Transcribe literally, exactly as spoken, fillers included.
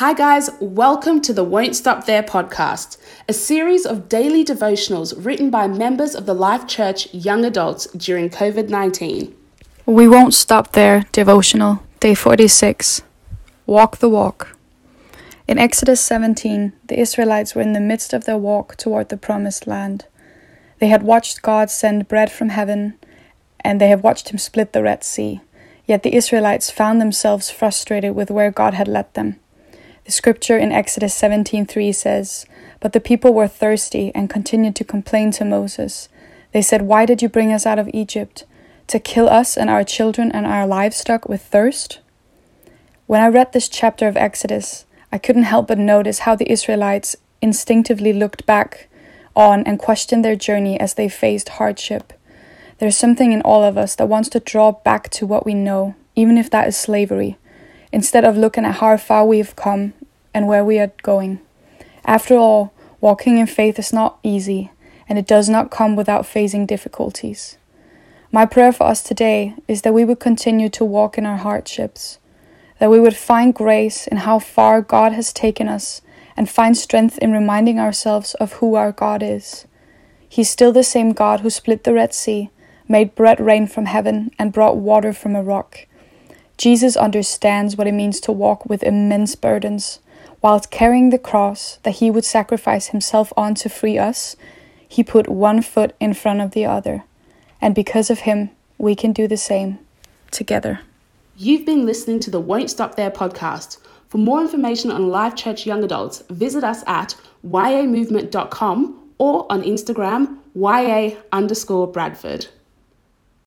Hi guys, welcome to the Won't Stop There podcast, a series of daily devotionals written by members of the Life Church young adults during covid nineteen. We won't stop there devotional, day forty-six, walk the walk. In Exodus seventeen, the Israelites were in the midst of their walk toward the promised land. They had watched God send bread from heaven, and they have watched him split the Red Sea. Yet the Israelites found themselves frustrated with where God had led them. The scripture in Exodus seventeen three says, "But the people were thirsty and continued to complain to Moses. They said, 'Why did you bring us out of Egypt? To kill us and our children and our livestock with thirst?'" When I read this chapter of Exodus, I couldn't help but notice how the Israelites instinctively looked back on and questioned their journey as they faced hardship. There's something in all of us that wants to draw back to what we know, even if that is slavery, instead of looking at how far we've come and where we are going. After all, walking in faith is not easy, and it does not come without facing difficulties. My prayer for us today is that we would continue to walk in our hardships, that we would find grace in how far God has taken us, and find strength in reminding ourselves of who our God is. He's still the same God who split the Red Sea, made bread rain from heaven, and brought water from a rock. Jesus understands what it means to walk with immense burdens. Whilst carrying the cross that he would sacrifice himself on to free us, he put one foot in front of the other. And because of him, we can do the same together. You've been listening to the Won't Stop There podcast. For more information on Life Church Young Adults, visit us at y a movement dot com or on Instagram, y a underscore Bradford.